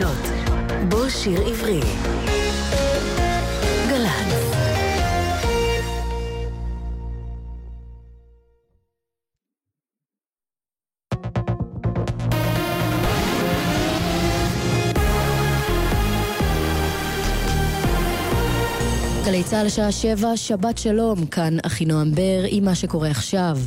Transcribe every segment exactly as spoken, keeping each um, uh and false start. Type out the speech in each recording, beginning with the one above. חדשות. בוא שיר עברי. גל"צ. גלי צה"ל לשעה שבע, שבת שלום, כאן אחינועם בר עם מה שקורה עכשיו.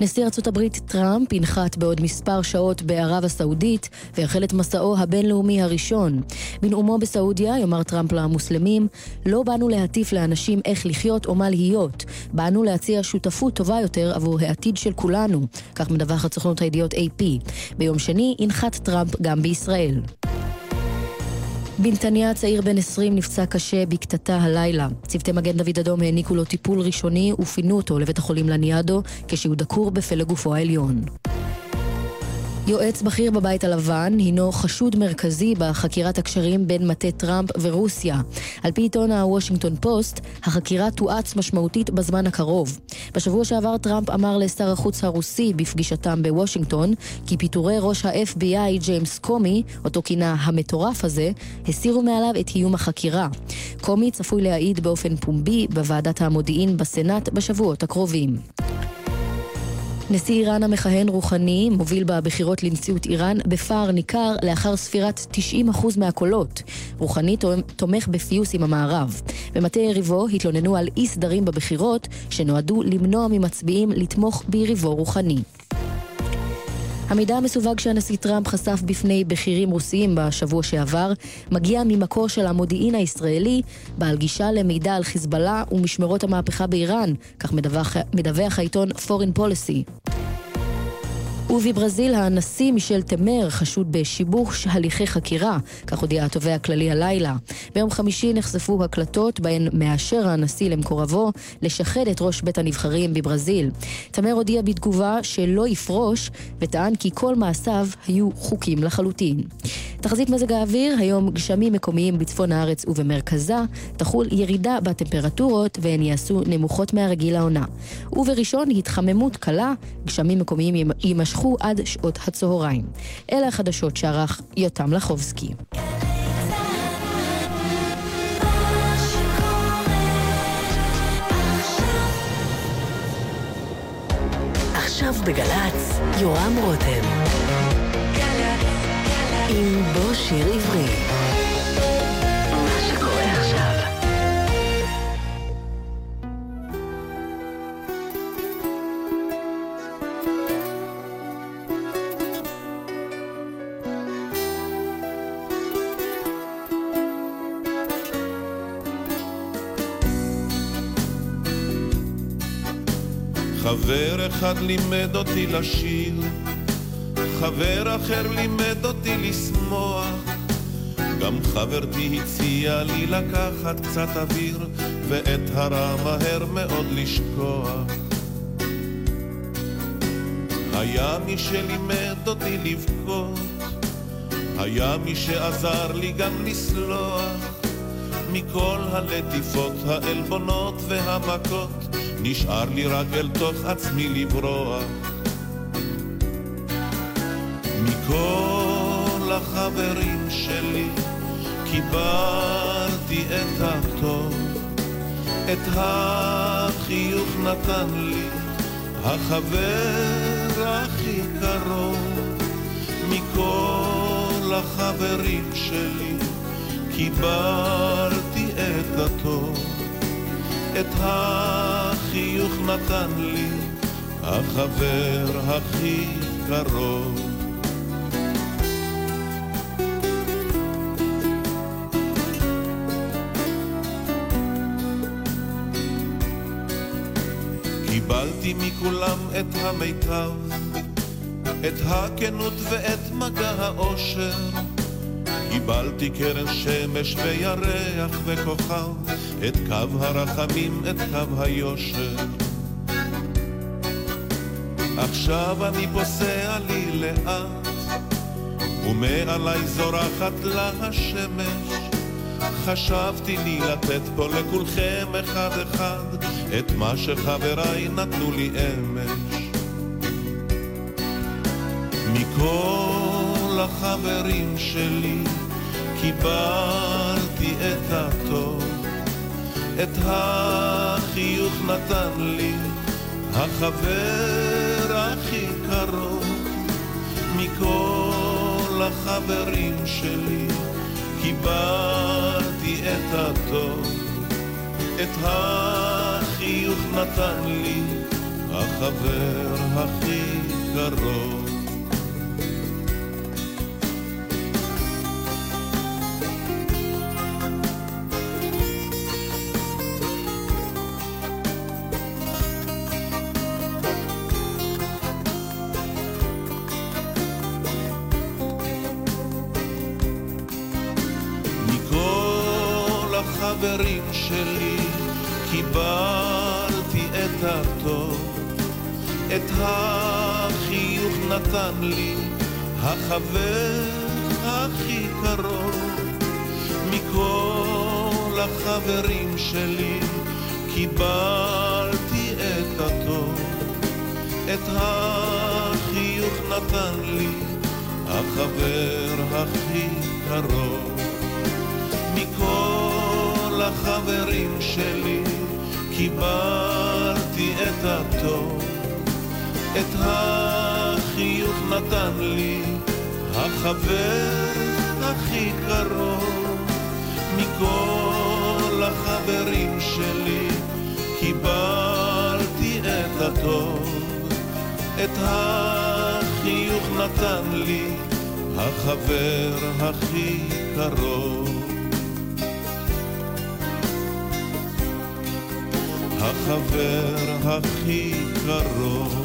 נשיא ארצות הברית טראמפ ינחת בעוד מספר שעות בערב הסעודית והחל את מסעו הבינלאומי הראשון. בנאומו בסעודיה יאמר טראמפ למוסלמים, לא באנו להטיף לאנשים איך לחיות או מה להיות, באנו להציע שותפות טובה יותר עבור העתיד של כולנו, כך מדווחת סוכנות הידיעות איי פי. ביום שני ינחת טראמפ גם בישראל. בנתניה צעיר בן עשרים נפצע קשה בקטטה הלילה. צוותי מגן דוד אדום העניקו לו טיפול ראשוני ופינו אותו לבית החולים לניאדו כשהוא דקור בפלא גופו העליון. יועץ בכיר בבית הלבן הינו חשוד מרכזי בחקירת הקשרים בין מטה טראמפ ורוסיה. על פי עיתון הוושינגטון פוסט, החקירה תואץ משמעותית בזמן הקרוב. בשבוע שעבר טראמפ אמר לשר החוץ הרוסי בפגישתם בוושינגטון, כי פיטורי ראש ה-אף בי איי ג'יימס קומי, אותו כינה המטורף הזה, הסירו מעליו את איום החקירה. קומי צפוי להעיד באופן פומבי בוועדת המודיעין בסנאט בשבועות הקרובים. נשיא איראן המכהן רוחני מוביל בבחירות לנשיאות איראן בפער ניכר לאחר ספירת תשעים אחוז מהקולות. רוחני תומך בפיוס עם המערב. במטה יריבו התלוננו על אי סדרים בבחירות שנועדו למנוע ממצביעים לתמוך ביריבו רוחני. המידע המסווג שהנשיא טראמפ חשף בפני בכירים רוסיים בשבוע שעבר מגיע ממקור של המודיעין הישראלי בעל גישה למידע על חיזבאללה ומשמרות המהפכה באיראן, כך מדווח, מדווח העיתון Foreign Policy. ובברזיל הנשיא מישל תמר חשוד בשיבוך הליכי חקירה, כך הודיע התובע הכללי הלילה. ביום חמישי נחשפו הקלטות בהן מאשר הנשיא למקורבו לשחד את ראש בית הנבחרים בברזיל. תמר הודיע בתגובה שלא יפרוש וטען כי כל מעשיו היו חוקים לחלוטין. תחזית מזג האוויר, היום גשמים מקומיים בצפון הארץ ובמרכזה, תחול ירידה בטמפרטורות והן יעשו נמוכות מהרגיל העונה. ובראשון התחממות קלה, גשמים מקומיים יימשכו עד שעות הצהריים. אלה החדשות שערך יותם לחובסקי. עכשיו בגל"צ, יורם רותם. עם בוא שיר עברי. מה שקורה עכשיו. חבר אחד לימד אותי לשיר, חבר אחר לימד אותי לשמוח, גם חברתי הציעה לי לקחת קצת אוויר ואת הרע מהר מאוד לשכוח. היה מי שלימד אותי לבכות, היה מי שעזר לי גם לסלוח, מכל הלטיפות, האלבונות והמכות נשאר לי רק אל תוך עצמי לברוח. מכל החברים שלי קיבלתי את הטוב, את החיוך נתן לי החבר הכי קרוב. מכל החברים שלי קיבלתי את הטוב, את החיוך נתן לי החבר הכי קרוב. קיבלתי מכולם את המיטב, את הכנות ואת מגע האושר, קיבלתי קרן שמש וירח וכוכב, את קו הרחמים, את קו היושר. עכשיו אני פוסע לי לאט, ומעלי זורחת לה השמש. חשבתי לי לתת פה לכולכם אחד אחד את מה שחבריי נתנו לי אמש. מכל החברים שלי קיבלתי את הטוב, את החיוך נתן לי החבר הכי קרוב מכל החברים שלי. קיבלתי את הטוב, את החיוך נתן לי החבר הכי קרוב. החברים שלי קיבלתי את הטוב, את החיוך נתן לי החבר הכי קרוב מכל החברים שלי. קיבלתי את הטוב, את החיוך נתן לי החבר הכי קרוב מכל לחברים שלי. קיבלתי את הטוב, את החיוך נתן לי החבר הכי קרוב מכל החברים שלי. קיבלתי את הטוב, את החיוך נתן לי החבר הכי קרוב, החבר הכי קרוב.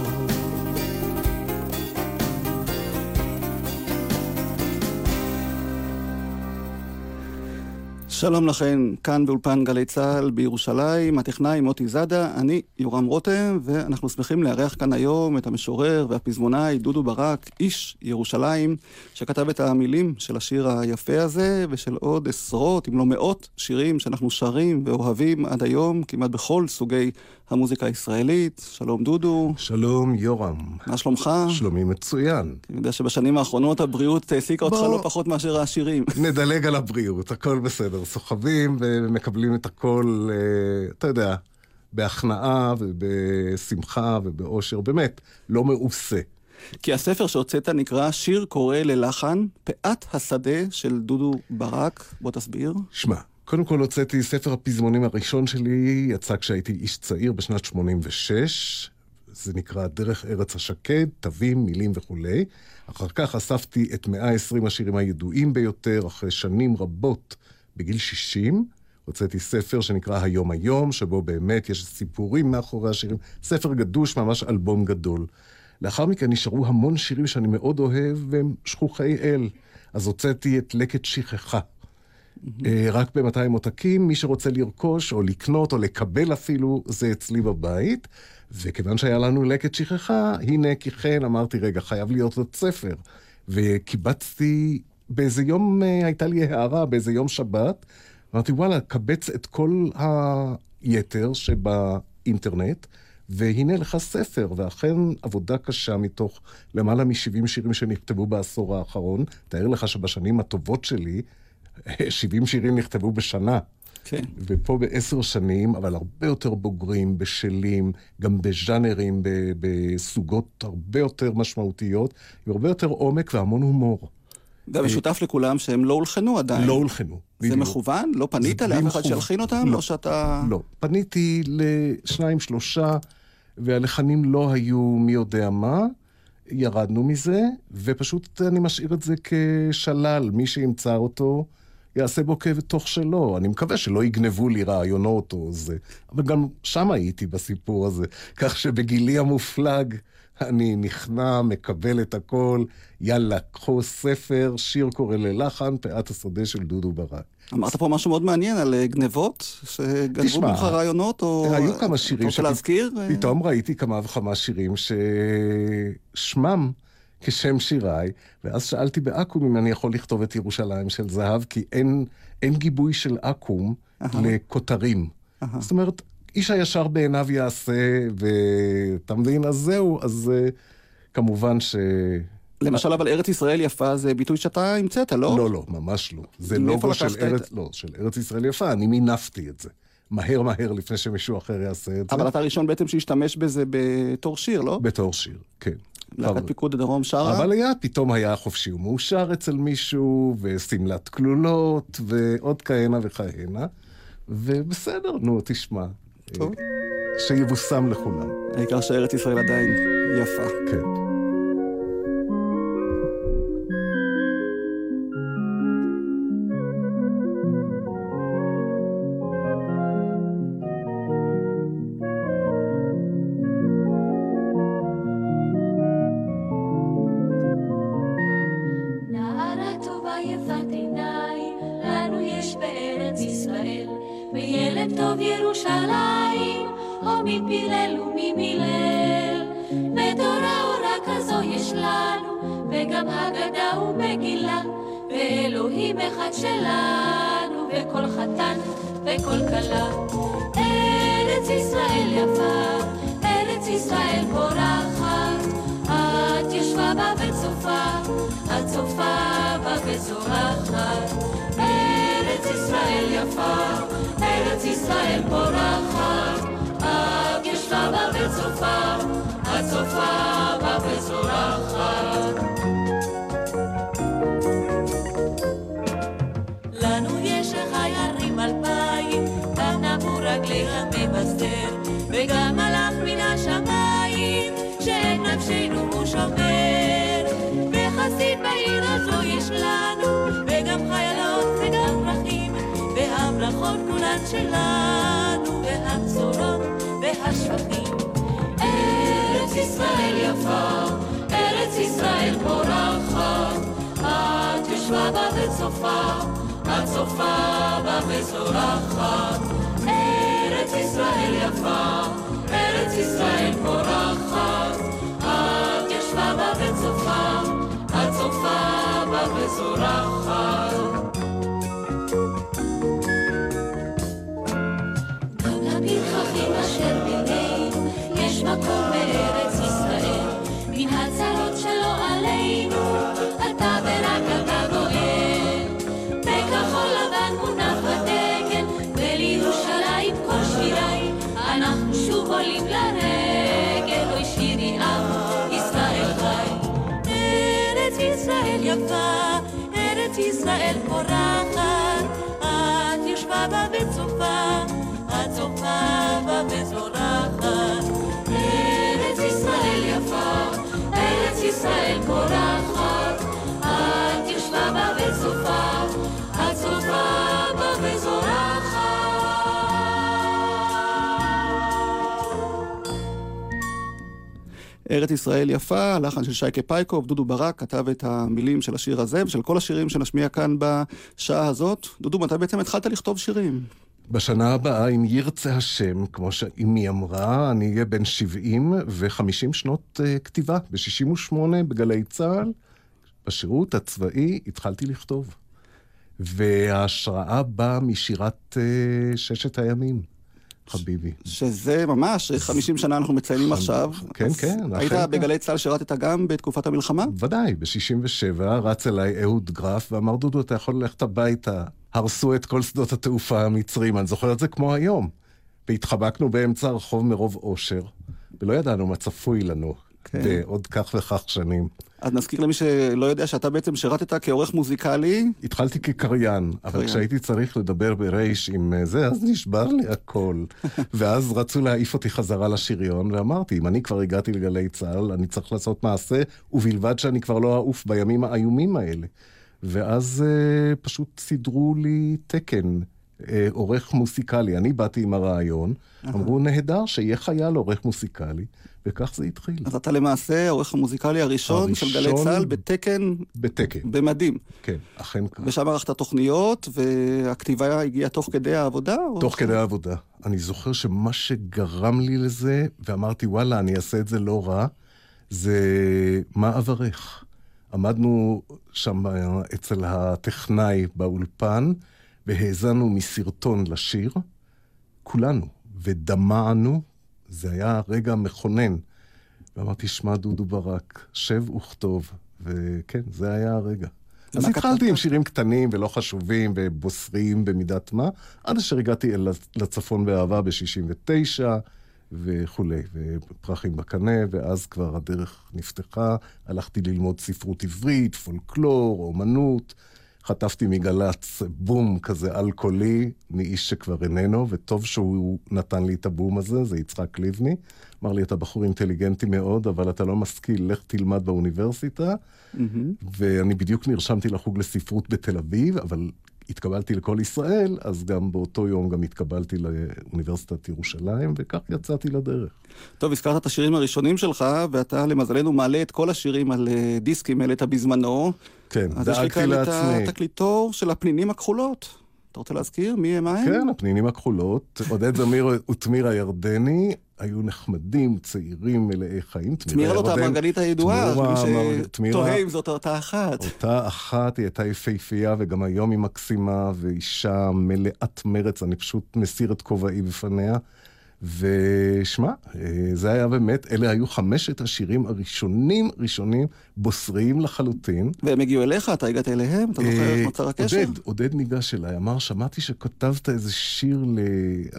שלום לכן, כאן באולפן גלי צהל בירושלים, הטכנאי מוטי זאדה, אני יורם רותם, ואנחנו שמחים לארח כאן היום את המשורר והפזמונאי דודו ברק, איש ירושלים, שכתב את המילים של השיר היפה הזה, ושל עוד עשרות, אם לא מאות, שירים שאנחנו שרים ואוהבים עד היום, כמעט בכל סוגי המוזיקה הישראלית. שלום דודו. שלום יורם. מה שלומך? שלומי מצוין. אני יודע שבשנים האחרונות הבריאות העסיקה אותך לא פחות מאשר השירים. נדלג על הבריאות, הכל בסדר. סוחבים ומקבלים את הכל, אתה יודע, בהכנעה ובשמחה ובאושר, באמת, לא מעושה. כי הספר שהוצאת נקרא שיר קורא ללחן, פאת השדה של דודו ברק. בוא תסביר. שמע. קודם כל הוצאתי ספר הפזמונים הראשון שלי, יצא כשהייתי איש צעיר בשנת שמונים ושש, זה נקרא דרך ארץ השקד, תווים, מילים וכו'. אחר כך אספתי את מאה ועשרים השירים הידועים ביותר, אחרי שנים רבות, בגיל שישים, הוצאתי ספר שנקרא היום היום, שבו באמת יש סיפורים מאחורי השירים, ספר גדוש, ממש אלבום גדול. לאחר מכן נשארו המון שירים שאני מאוד אוהב, והם שכוחי אל, אז הוצאתי את לקט שכחה. רק ב-מאתיים מותקים, מי שרוצה לרכוש או לקנות או לקבל אפילו, זה אצלי בבית. וכיוון שהיה לנו לקט שכחה, הנה כי כן, אמרתי, רגע, חייב להיות עוד ספר. וקיבצתי, באיזה יום הייתה לי הערה, באיזה יום שבת, אמרתי, וואלה, קבץ את כל היתר שבאינטרנט, והנה לך ספר, ואכן עבודה קשה מתוך למעלה מ-שבעים שירים שנכתבו בעשור האחרון. תאר לך שבשנים הטובות שלי, שבעים שירים נכתבו בשנה, כן. ופה בעשר שנים, אבל הרבה יותר בוגרים, בשלים, גם בז'אנרים, ב- בסוגות הרבה יותר משמעותיות, עם הרבה יותר עומק והמון הומור. גם משותף לכולם שהם לא הולחנו עדיין. לא הולחנו. זה בדיוק. מכוון? לא פנית לאף אחד שילחין אותם? לא, או שאתה... לא. פניתי לשניים, שלושה, והלחנים לא היו מי יודע מה, ירדנו מזה, ופשוט אני משאיר את זה כשלל. מי שימצא אותו, יעשה בו כבתוך שלו. אני מקווה שלא יגנבו לי רעיונות או זה. אבל גם שם הייתי בסיפור הזה. כך שבגילי המופלג, אני נכנע, מקבל את הכל, יאללה, קחו ספר, שיר קורא ללחן, פאת השדה של דודו ברק. אמרת פה משהו מאוד מעניין על גנבות, שגנבו ממך רעיונות, או... היו כמה שירים... אתה רוצה להזכיר? פתאום ראיתי כמה וכמה שירים ששמם כשם שיריי, ואז שאלתי באקום אם אני יכול לכתוב את ירושלים של זהב, כי אין, אין גיבוי של אקום לכותרים. זאת אומרת, איש הישר בעיניו יעשה, ואתה מבין, אז זהו, אז כמובן ש... למשל, אבל ארץ ישראל יפה זה ביטוי שאתה המצאת, לא? לא, לא, ממש לא. זה לוגו של ארץ, לא, של ארץ ישראל יפה, אני מינפתי את זה. מהר מהר לפני שמישהו אחר יעשה את זה. אבל אתה ראשון בעצם שהשתמש בזה בתור שיר, לא? בתור שיר, כן. להקת פיקוד הדרום שרה. אבל היה, פתאום היה חופשי ומאושר אצל מישהו, וסמלת כלולות, ועוד כהנה וכהנה. ובסדר, נו, תשמע. טוב. שיבוסם לכולם. העיקר שארץ ישראל עדיין יפה. כן. שלנו והצורות והשפכים ארץ ישראל יפה ארץ ישראל פורחת את יושבה בה וצופה את צופה בה וזורחת ארץ ישראל יפה ארץ ישראל פורחת את יושבה בה וצופה את צופה בה וזורחת מקום בארץ ישראל מן הצרות שלא עלינו אתה ורק אתה גואל בכחול לבן מונח בדגל ולירושלים כל שירי אנחנו שוב עולים לרגל אוי שירי עם ישראל חי ארץ ישראל יפה ארץ ישראל פורחת את יושבה בה וצופה את צופה בה וזורחת ישראל פורחת את יושבה בה וצופה את צופה בה וזורחת ארץ ישראל יפה, לחן של שייקה פייקוב, דודו ברק כתב את המילים של השיר הזה ושל כל השירים שנשמיע כאן בשעה הזאת. דודו, מתי בעצם התחלת לכתוב שירים? בשנה הבאה, אם ירצה השם, כמו שאימי אמרה, אני אהיה בין שבעים וחמישים שנות uh, כתיבה. ב-שישים ושמונה בגלי צהל, בשירות הצבאי, התחלתי לכתוב. וההשראה באה משירת uh, ששת הימים, חביבי. שזה ממש, חמישים שנה אנחנו מציינים חמ... עכשיו. כן, כן. היית כן. בגלי צהל שרתת גם בתקופת המלחמה? ודאי, ב-שישים ושבע רץ אליי אהוד גרף ואמר, דודו, אתה יכול ללכת הביתה. הרסו את כל שדות התעופה המצרים, אני זוכר את זה כמו היום. והתחבקנו באמצע הרחוב מרוב אושר, ולא ידענו מה צפוי לנו, ועוד כך וכך שנים. אז נזכיר למי שלא יודע שאתה בעצם שרתת כעורך מוזיקלי? התחלתי כקריין, אבל כשהייתי צריך לדבר ברייש עם זה, אז נשבר לי הכל. ואז רצו להעיף אותי חזרה לשריון, ואמרתי, אם אני כבר הגעתי לגלי צהל, אני צריך לעשות מעשה, ובלבד שאני כבר לא אעוף בימים האיומים האלה. ואז uh, פשוט סידרו לי תקן, uh, עורך מוסיקלי. אני באתי עם הרעיון, uh-huh. אמרו נהדר שיהיה חייל עורך מוסיקלי, וכך זה התחיל. אז אתה למעשה העורך המוזיקלי הראשון, הראשון של גלי צהל בתקן, בתקן, במדים. כן, אכן כך. ושם ערכת תוכניות, והכתיבה הגיעה תוך כדי העבודה? תוך כדי העבודה. אני זוכר שמה שגרם לי לזה, ואמרתי וואלה, אני אעשה את זה לא רע, זה מה אברך. עמדנו שם אצל הטכנאי באולפן, והאזנו מסרטון לשיר, כולנו, ודמענו, זה היה רגע מכונן. ואמרתי, שמע דודו ברק, שב וכתוב, וכן, זה היה הרגע. אז התחלתי עם שירים קטנים ולא חשובים ובוסרים במידת מה, עד אשר הגעתי לצפון באהבה ב-שישים ותשע וכו', ופרחים בקנה, ואז כבר הדרך נפתחה, הלכתי ללמוד ספרות עברית, פולקלור, אומנות, חטפתי מגלץ בום כזה אלכוהולי, מאיש שכבר איננו, וטוב שהוא נתן לי את הבום הזה, זה יצחק ליבני, אמר לי, אתה בחור אינטליגנטי מאוד, אבל אתה לא משכיל, לך תלמד באוניברסיטה, mm-hmm. ואני בדיוק נרשמתי לחוג לספרות בתל אביב, אבל התקבלתי לכל ישראל, אז גם באותו יום גם התקבלתי לאוניברסיטת ירושלים, וכך יצאתי לדרך. טוב, הזכרת את השירים הראשונים שלך, ואתה למזלנו מעלה את כל השירים על דיסקים האלה, אתה בזמנו. כן, דאגתי לעצמי. אז יש לי כאן את התקליטור של הפנינים הכחולות. אתה רוצה להזכיר? מי הם הם? כן, הפנינים הכחולות. עודד דמיר ותמירה ירדני היו נחמדים, צעירים, מלאי חיים. תמירה לא אותה מרגלית הידועה, שתוהה אם זאת אותה אחת. אותה אחת, היא הייתה יפהפייה, וגם היום היא מקסימה, ואישה מלאת מרץ, אני פשוט מסיר את כובעי בפניה. ושמע, זה היה באמת, אלה היו חמשת השירים הראשונים, ראשונים, בוסריים לחלוטין. והם הגיעו אליך, אתה הגעת אליהם, אתה זוכר את מצר הקשר? עודד, עודד ניגש אליי, אמר, שמעתי שכתבת איזה שיר, ל...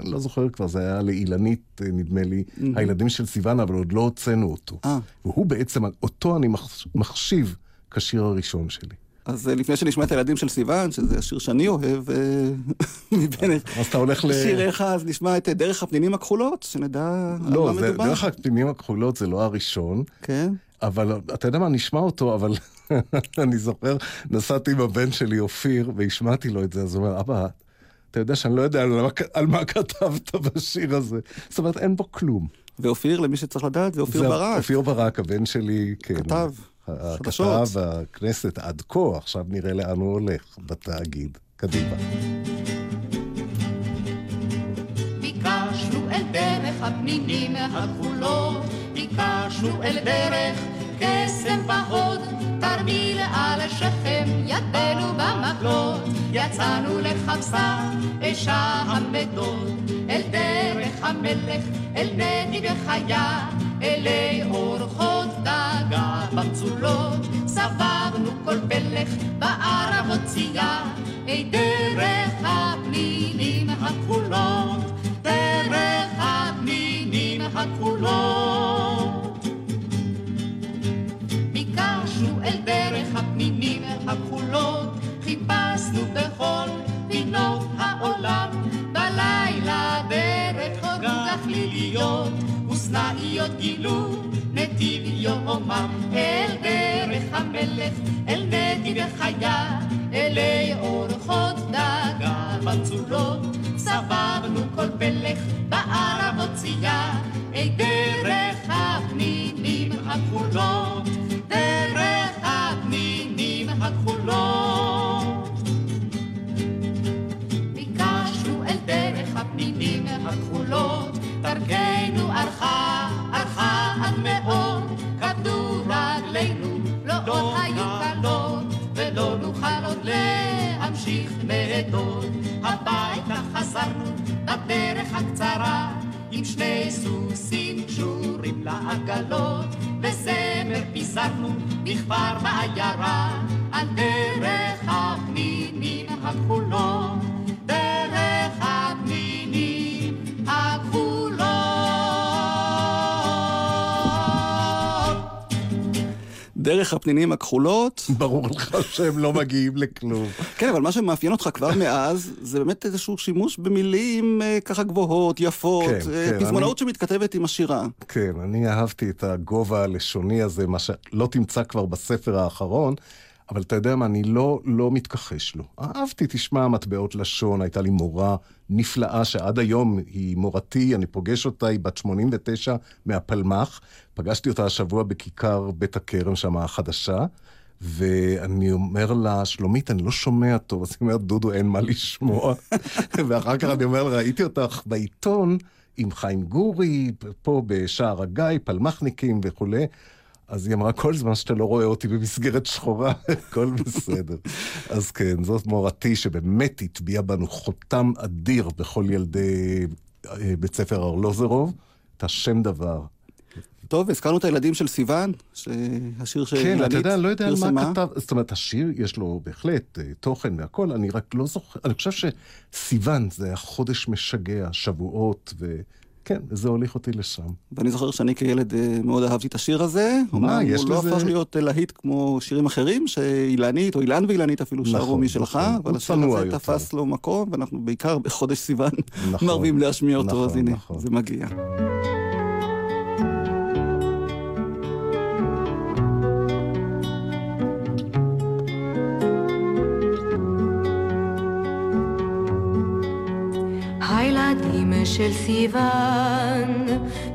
אני לא זוכר כבר, זה היה לאילנית, נדמה לי, mm-hmm. הילדים של סיוונה, אבל עוד לא הוצאנו אותו. 아. והוא בעצם, אותו אני מחשיב כשיר הראשון שלי. אז לפני שנשמע את הילדים של סיוון, שזה השיר שאני אוהב, מבנת שיריך, אז נשמע את דרך הפנינים הכחולות, שנדע על מה מדובר. דרך הפנינים הכחולות זה לא הראשון, אבל אתה יודע מה, נשמע אותו, אבל אני זוכר, נסעתי עם הבן שלי אופיר, והשמעתי לו את זה, אז הוא אומר, אבא, אתה יודע שאני לא יודע על מה כתבת בשיר הזה. זאת אומרת, אין בו כלום. ואופיר, למי שצריך לדעת, זה אופיר ברק. אופיר ברק, הבן שלי, כתב. הכתב הכנסת עד כה, עכשיו נראה לאן הוא הולך בתאגיד. קדימה. ביקשנו אל דרך הפנינים הכחולות, ביקשנו אל דרך קסם בהוד, תרמי לעל השכם ידנו במחלות, יצאנו לחפשה אישה המדוד, אל דרך המלך, אל נדיב חיה, אלי אורחות דגה במצולות, סברנו כל פלך בערב הוציאה, אי דרך הפנינים הכחולות, דרך הפנינים הכחולות. ביקשנו אל דרך הפנינים הכחולות, חיפשנו בכל פינות העולם, בלילה דרך הורדך ליליות, וסנאיות גילו נתיב יומם, אל דרך המלך, אל נתיב החיה, אלי אורחות דגה בצולות, סברנו כל פלך בערב הוציאה, אי דרך הפנינים הכחולות, דרך הפנינים הכחולות. ביקשנו אל דרך הפנינים הכחולות, דרכנו ערכה, ערכה עד מאוד, כבדו רגלינו, לא היו קלות, ולא נוכל עוד להמשיך מעדות. הביתה חזרנו, בדרך הקצרה, עם שני סוסים קשורים לעגלות, וזמר פיזרנו בכפר בעיירה, על דרך הפנינים הכחולות, דרך הפנינים הכחולות. דרך הפנינים הכחולות. ברור לך שהם לא מגיעים לכלום. כן, אבל מה שמאפיין אותך כבר מאז, זה באמת איזשהו שימוש במילים ככה גבוהות, יפות, כן, כן, פזמונאות אני... שמתכתבת עם השירה. כן, אני אהבתי את הגובה הלשוני הזה, מה שלא תמצא כבר בספר האחרון, אבל אתה יודע מה, אני לא, לא מתכחש לו. אהבתי, תשמע, מטבעות לשון, הייתה לי מורה נפלאה, שעד היום היא מורתי, אני פוגש אותה, היא בת שמונים ותשע מהפלמח, פגשתי אותה השבוע בכיכר בית הקרם שם החדשה, ואני אומר לה, שלומית, אני לא שומע טוב, אז היא אומרת, דודו, אין מה לשמוע, ואחר כך אני אומר, ראיתי אותך בעיתון עם חיים גורי, פה בשער הגיא, פלמחניקים וכו', אז היא אמרה, כל זמן שאתה לא רואה אותי במסגרת שחורה, הכל בסדר. אז כן, זאת מורתי שבאמת התביעה בנו חותם אדיר בכל ילדי בית ספר ארלוזרוב, את השם דבר. טוב, הזכרנו את הילדים של סיוון, שהשיר של אילנית פרסמה. כן, אתה יודע, לא יודע על מה כתב, זאת אומרת, השיר יש לו בהחלט תוכן והכל, אני רק לא זוכר, אני חושב שסיוון זה היה חודש משגע, שבועות ו... כן, וזה הוליך אותי לשם. ואני זוכר שאני כילד מאוד אהבתי את השיר הזה. מה, יש לזה? הוא לא הפך להיות להיט כמו שירים אחרים, שאילנית, או אילן ואילנית אפילו שרו משלך, אבל השיר הזה תפס לו מקום, ואנחנו בעיקר בחודש סיוון מרבים להשמיע אותו, אז הנה, זה מגיע. הילדים של סיוון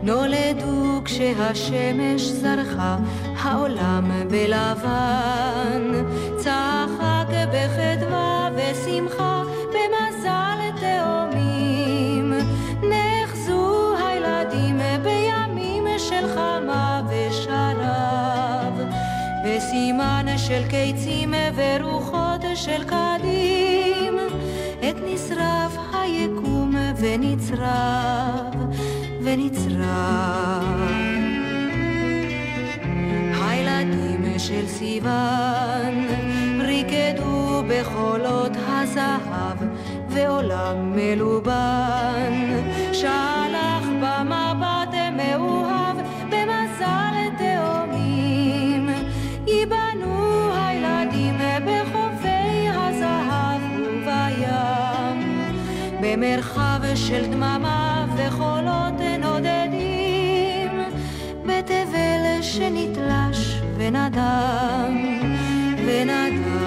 נולדו כשהשמש זרחה, העולם בלבן צחק בחדווה ושמחה, במזל תאומים נחזו הילדים בימים של חמה ושלב, בסימן של קיצים ורוחות של קדים, את נשרף היקום ונצרב, ונצרב. הילדים של סיוון ריקדו בחולות הזהב, ועולם מלובן שלח במבט מאוהב, במזל תאומים ייבנו הילדים בחופי הזהב ובים, במרחב של דממה וחולות נודדים, בטבל שנתלש ונדם, ונדם.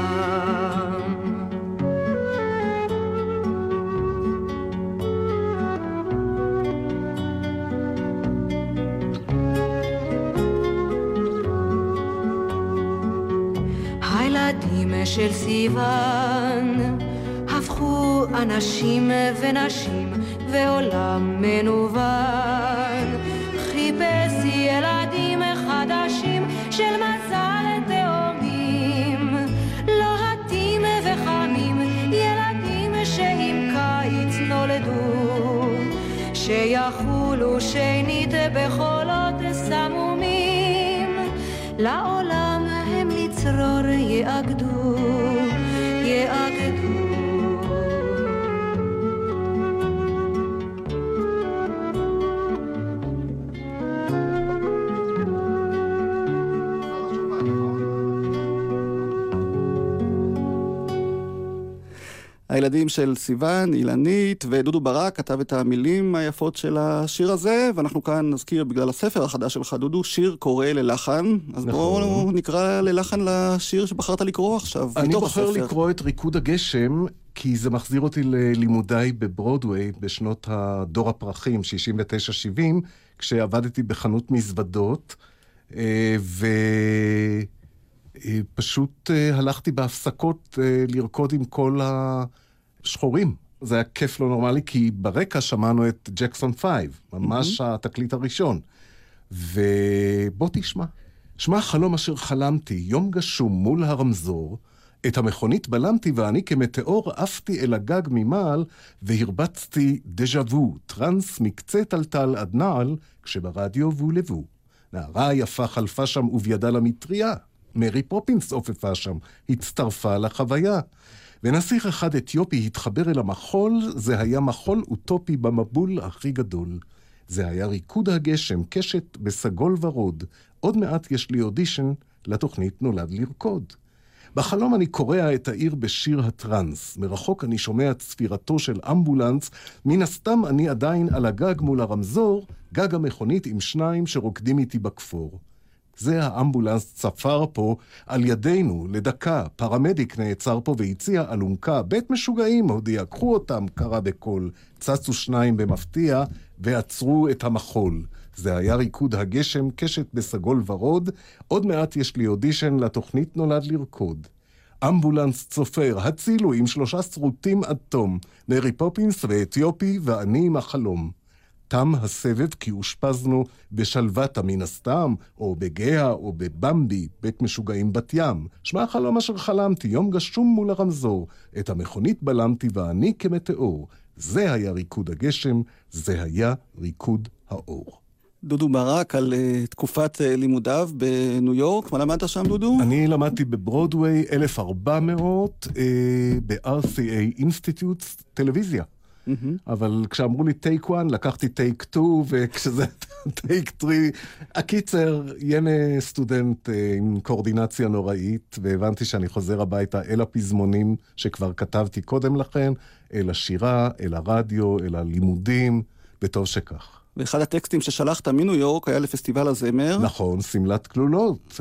הילדים של סיוון הפכו אנשים ונשים, ועולם מנוון חיפש ילדים חדשים של מזל תאומים, לוהטים וחמים, ילדים שעם קיץ נולדו, שיחולו שנית בחולות סמומים, לעולם הם לצרור יאגדו, יאגדו. הילדים של סיוון, אילנית, ודודו ברק כתב את המילים היפות של השיר הזה, ואנחנו כאן נזכיר בגלל הספר החדש שלך, דודו, שיר קורא ללחן, אז נכון. בואו נקרא ללחן לשיר שבחרת לקרוא עכשיו. אני בוחר הספר. לקרוא את ריקוד הגשם, כי זה מחזיר אותי ללימודיי בברודווי בשנות הדור הפרחים, שישים ותשע שבעים, כשעבדתי בחנות מזוודות, ו... פשוט הלכתי בהפסקות לרקוד עם כל השחורים. זה היה כיף לא נורמלי, כי ברקע שמענו את ג'קסון פייב, ממש mm-hmm. התקליט הראשון. ובוא תשמע. שמע חלום אשר חלמתי, יום גשום מול הרמזור, את המכונית בלמתי ואני כמטאור עפתי אל הגג ממעל, והרבצתי דז'ה וו, טרנס מקצה טלטל עד נעל, כשברדיו וולבו. נערה יפה חלפה שם ובידה למטריה. מרי פופינס אופפה שם, הצטרפה לחוויה. ונסיך אחד אתיופי התחבר אל המחול, זה היה מחול אוטופי במבול הכי גדול. זה היה ריקוד הגשם, קשת בסגול ורוד. עוד מעט יש לי אודישן, לתוכנית נולד לרקוד. בחלום אני קורע את העיר בשיר הטרנס. מרחוק אני שומע צפירתו של אמבולנס. מן הסתם אני עדיין על הגג מול הרמזור, גג המכונית עם שניים שרוקדים איתי בכפור. זה האמבולנס צפר פה על ידינו לדקה, פרמדיק נעצר פה והציע אלונקה, בית משוגעים הודיע, קחו אותם, קרא בקול, צצו שניים במפתיע ועצרו את המחול. זה היה ריקוד הגשם, קשת בסגול ורוד, עוד מעט יש לי אודישן לתוכנית נולד לרקוד. אמבולנס צופר, הצילו עם שלושה סרוטים עד תום, מרי פופינס ואתיופי ואני עם החלום. תם הסבב כי הושפזנו בשלוות מן הסתם, או בגאה, או בבמבי, בית משוגעים בת ים. שמע חלום אשר חלמתי, יום גשום מול הרמזור, את המכונית בלמתי ואני כמטאור. זה היה ריקוד הגשם, זה היה ריקוד האור. דודו ברק על uh, תקופת uh, לימודיו בניו יורק. מה למדת שם, דודו? אני למדתי בברודווי אלף וארבע מאות uh, ב-אר סי איי Institutes טלוויזיה. Mm-hmm. אבל כשאמרו לי טייק אחת, לקחתי טייק שתיים, וכשזה טייק שלוש, הקיצר, ינה סטודנט uh, עם קורדינציה נוראית, והבנתי שאני חוזר הביתה אל הפזמונים שכבר כתבתי קודם לכן, אל השירה, אל הרדיו, אל הלימודים, וטוב שכך. ואחד הטקסטים ששלחת מניו יורק היה לפסטיבל הזמר. נכון, סמלת כלולות.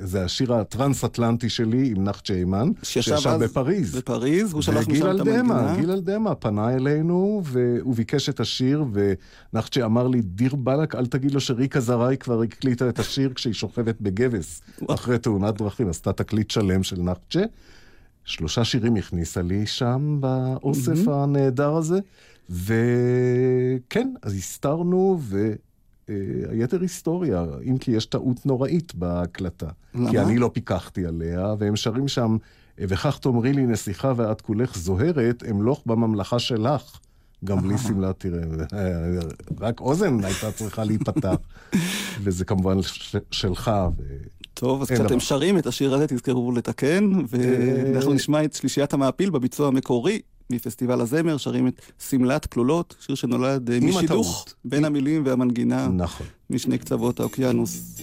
זה השיר הטרנס-אטלנטי שלי עם נח צ'יימן, שישב בפריז. בפריז, הוא שלח משם את המנגינה. גילד דמה פנה אלינו, והוא ביקש את השיר, ונח צ'י אמר לי, דיר בלק, אל תגיד לו שריקה זראי כבר הקליטה את השיר כשהיא שוכבת בגבס, אחרי תאונת דרכים, עשתה תקליט שלם של נח צ'י. שלושה שירים הכניסה לי שם באוסף הנהדר הזה, וכן, אז הסתרנו, והיתר היסטוריה, אם כי יש טעות נוראית בהקלטה. למה? כי אני לא פיקחתי עליה, והם שרים שם, וכך תאמרי לי נסיכה ואת כולך זוהרת, אמלוך בממלכה שלך. גם בלי סמלה, תראה, רק אוזן הייתה צריכה להיפתח. וזה כמובן שלך. טוב, אז כשאתם שרים את השיר הזה, תזכרו לתקן, ואנחנו נשמע את שלישיית המעפיל בביצוע המקורי. מפסטיבל הזמר, שרים את סמלת כלולות, שיר שנולד משידוך בין המילים והמנגינה, נכון. משני קצוות האוקיינוס.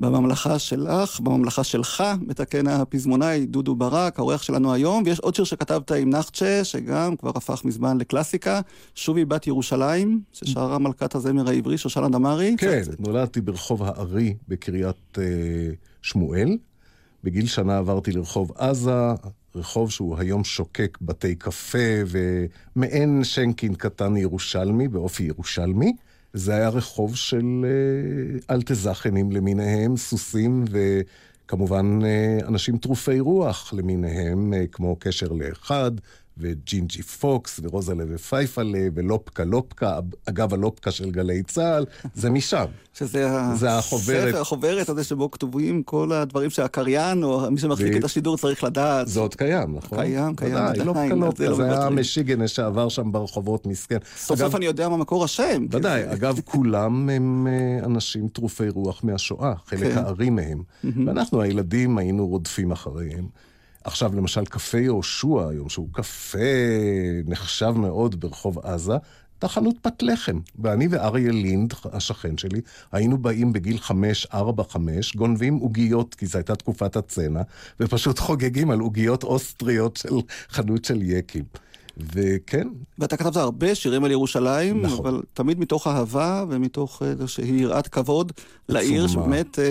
בממלכה שלך, בממלכה שלך, מתקן הפזמונאי דודו ברק, האורח שלנו היום, ויש עוד שיר שכתבת עם נחצ'ה, שגם כבר הפך מזמן לקלאסיקה, שובי בת ירושלים, ששרה מלכת הזמר העברי, שושנה דמארי. כן, נולדתי ברחוב הארי בקריית שמואל, בגיל שנה עברתי לרחוב עזה, רחוב שהוא היום שוקק בתי קפה ומעין שנקין קטן ירושלמי, באופי ירושלמי. זה היה רחוב של אלטזכנים למיניהם, סוסים וכמובן אנשים תרופי רוח למיניהם, כמו קשר לאחד וג'ינג'י פוקס ורוזלה ופייפלה ולופקה לופקה, אגב הלופקה של גלי צהל, זה משם. שזה החוברת. החוברת הזה שבו כתובים כל הדברים שהקריין או מי שמחליק את השידור צריך לדעת. זה עוד קיים, נכון? קיים, קיים. ודאי, לופקה לופקה, זה היה משיגן שעבר שם ברחובות מסכן. סוף סוף אני יודע מה מקור השם. ודאי, אגב כולם הם אנשים תרופי רוח מהשואה, חלק הערים מהם. ואנחנו הילדים היינו רודפים אחריהם. עכשיו למשל קפה יהושע היום, שהוא קפה נחשב מאוד ברחוב עזה, הייתה חנות פת לחם, ואני ואריה לינד, השכן שלי, היינו באים בגיל חמש, ארבע, חמש, גונבים עוגיות, כי זו הייתה תקופת הצנע, ופשוט חוגגים על עוגיות אוסטריות של חנות של יקים. וכן. ואתה כתבת הרבה שירים על ירושלים, נכון. אבל תמיד מתוך אהבה ומתוך שהיא יראת כבוד לעיר שבאמת אה,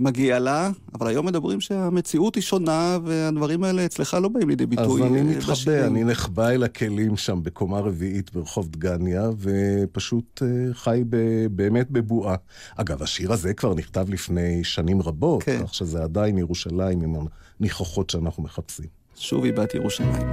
מגיעה לה, אבל היום מדברים שהמציאות היא שונה והדברים האלה אצלך לא באים לידי ביטוי. אז אני מתחבא, בשירים. אני נחבא אל הכלים שם בקומה רביעית ברחוב דגניה, ופשוט אה, חי ב, באמת בבועה. אגב, השיר הזה כבר נכתב לפני שנים רבות, כן. כך שזה עדיין ירושלים עם הניחוחות שאנחנו מחפשים. שוב היא בת ירושלים.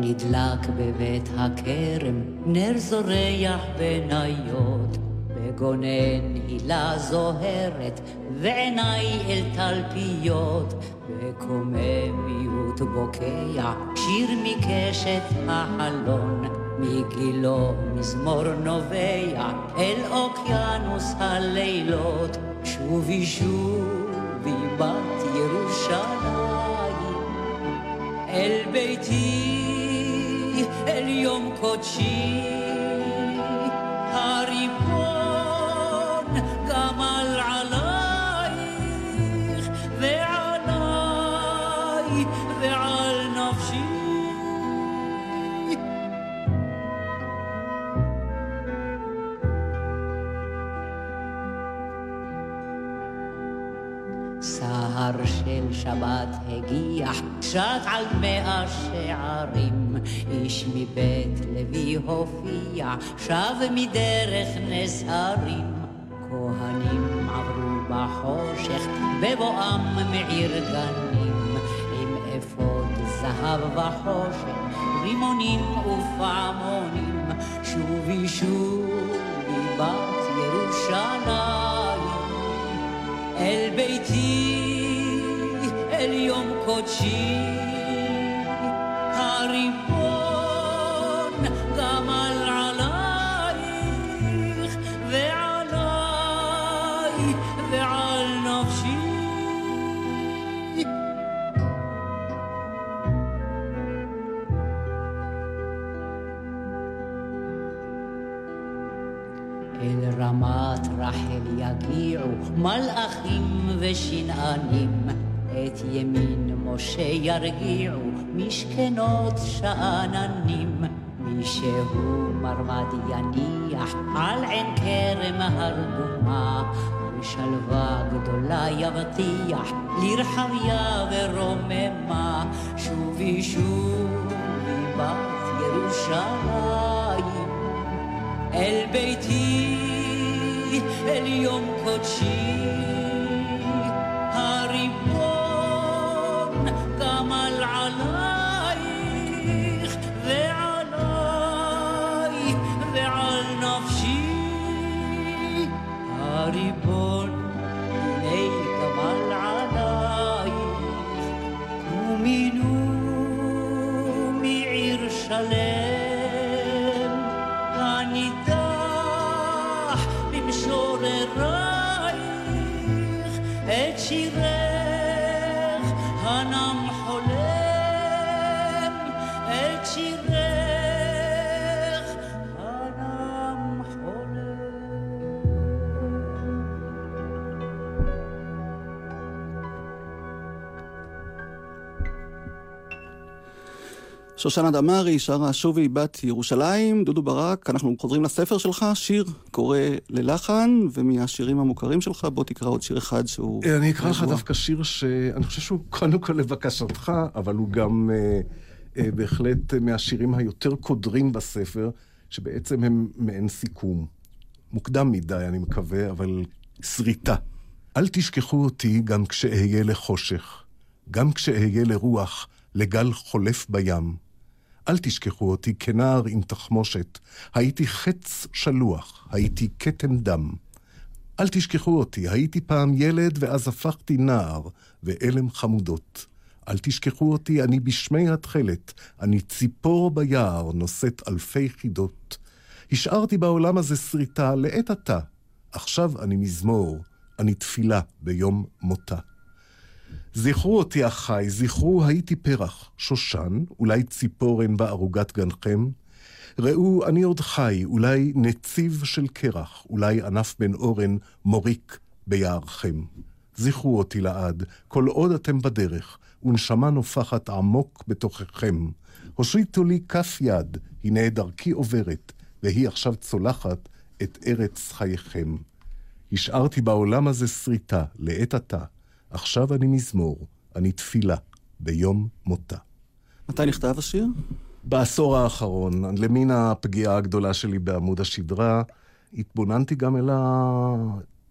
נדלק בבית הכרם, נר זורח בניות, וגונן הילה זוהרת, ועיניי אל תלפיות, וקוממיות בוקע, שיר מקשת החלון, מגילו מזמור נובע, אל אוקיינוס הלילות, שובי שובי בת ירושלים, אל ביתי אל יום קודשי הריבון גמל עלייך ועליי ועל נפשי סהר של שבת הגיע שט על מאה שערים איש מבית לוי הופיע, שב מדרך נזהרים. כהנים עברו בחושך, בבואם מעיר גנים, עם אפוד זהב וחושך, רימונים ופעמונים. שובי שובי בת ירושלים, אל ביתי, אל יום קודשי, הרימון. רמת רחל יגיעו מלאכים ושנענים את ימין משה ירגיעו משכנות שאננים משהו מרמד יניח על עין קרם הרדומה ושלווה גדולה יבטיח לרחביה ורוממה שובי שובי בת ירושלים אל ביתי אל יום קודשי הריבון גמל עלייך ועליי ועל נפשי הריבון אלי גמל עלייך ומינו מעיר שלם שושנה דמרי, שרה שובי בת ירושלים, דודו ברק, אנחנו חוזרים לספר שלך, שיר קורא ללחן, ומהשירים המוכרים שלך, בוא תקרא עוד שיר אחד שהוא... אני אקרא לך דווקא שיר שאני חושב שהוא קודם כל לבקשתך, אבל הוא גם אה, אה, בהחלט מהשירים היותר קודרים בספר, שבעצם הם מעין סיכום. מוקדם מדי, אני מקווה, אבל סריטה. אל תשכחו אותי גם כשאהיה לחושך, גם כשאהיה לרוח, לגל חולף בים. אל תשכחו אותי כנער עם תחמושת, הייתי חץ שלוח, הייתי קטן דם. אל תשכחו אותי, הייתי פעם ילד ואז הפכתי נער, ואלם חמודות. אל תשכחו אותי, אני בשמי התחלת, אני ציפור ביער, נושאת אלפי חידות. השארתי בעולם הזה שריטה לעת עתה. עכשיו אני מזמור, אני תפילה ביום מותה. זכרו אותי החי, זכרו הייתי פרח, שושן, אולי ציפורן בערוגת גנחם. ראו, אני עוד חי, אולי נציב של קרח, אולי ענף בן אורן מוריק ביערכם. זכרו אותי לעד, כל עוד אתם בדרך, ונשמה נופחת עמוק בתוככם. הושיטו לי כף יד, הנה דרכי עוברת, והיא עכשיו צולחת את ארץ חייכם. השארתי בעולם הזה שריטה, לעת עתה. עכשיו אני מזמור, אני תפילה, ביום מותה. מתי נכתב השיר? בעשור האחרון, למין הפגיעה הגדולה שלי בעמוד השדרה, התבוננתי גם אל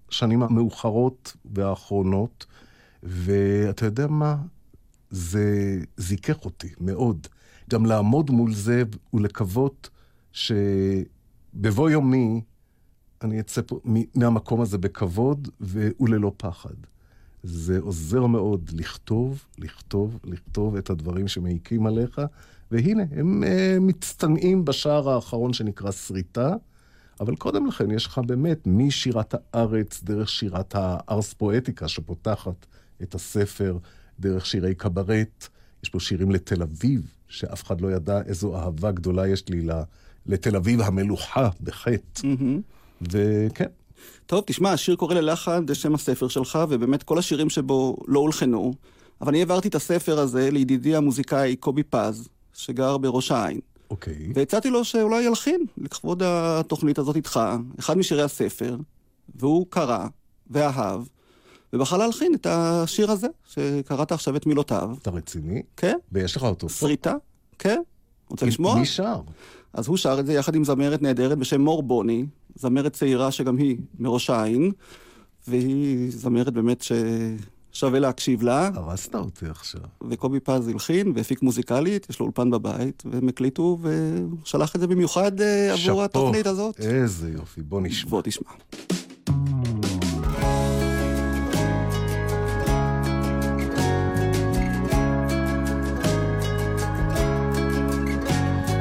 השנים המאוחרות והאחרונות, ואתה יודע מה? זה זיקח אותי מאוד. גם לעמוד מול זה ולקוות שבבוא יומי אני אצא פה מהמקום הזה בכבוד וללא פחד. זה עוזר מאוד לכתוב, לכתוב, לכתוב את הדברים שמעיקים עליך, והנה, הם uh, מצטנעים בשער האחרון שנקרא שריטה, אבל קודם לכן יש לך באמת משירת הארץ, דרך שירת הארס פואטיקה שפותחת את הספר, דרך שירי קברט, יש פה שירים לתל אביב, שאף אחד לא ידע איזו אהבה גדולה יש לי לתל אביב המלוכה בחטא. Mm-hmm. וכן. טוב, תשמע, השיר קורא ללחן, זה שם הספר שלך, ובאמת כל השירים שבו לא הולחנו, אבל אני העברתי את הספר הזה לידידי המוזיקאי קובי פאז, שגר בראש העין. אוקיי. והצעתי לו שאולי ילחין לכבוד התוכנית הזאת איתך, אחד משירי הספר, והוא קרא ואהב, ובחר להלחין את השיר הזה, שקראת עכשיו את מילותיו. אתה רציני? כן. ויש לך אותו. שריטה? כן. רוצה לשמוע? מי שר? אז הוא שר את זה יחד עם זמרת נהדרת בשם מור בוני, זמרת צעירה שגם היא מראש העין, והיא זמרת באמת ש... שווה להקשיב לה. הרסת אותי עכשיו. וקובי פאז הלחין, והפיק מוזיקלית, יש לו אולפן בבית, והם הקליטו, ושלח את זה במיוחד עבור התוכנית הזאת. איזה יופי, בוא נשמע. בוא תשמע.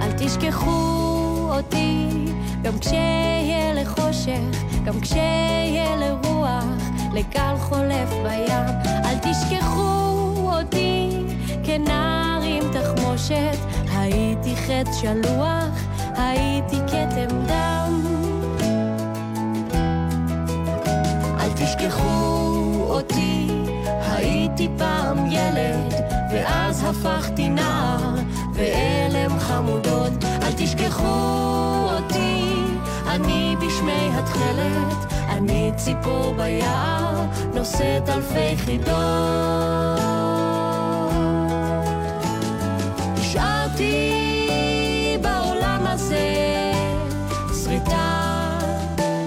אל תשכחו אותי, גם כשיהיה לחושך, גם כשיהיה לרוח, לגל חולף בים, אל תשכחו אותי, כנער עם תחמושת, הייתי חץ שלוח, הייתי כתם דם. אל תשכחו אותי, הייתי פעם ילד, ואז הפכתי נער, ואלם חמודות. אל תשכחו אותי, אני בשמי התחלת, אני ציפור ביער, נושאת אלפי חידות. השארתי בעולם הזה שריטה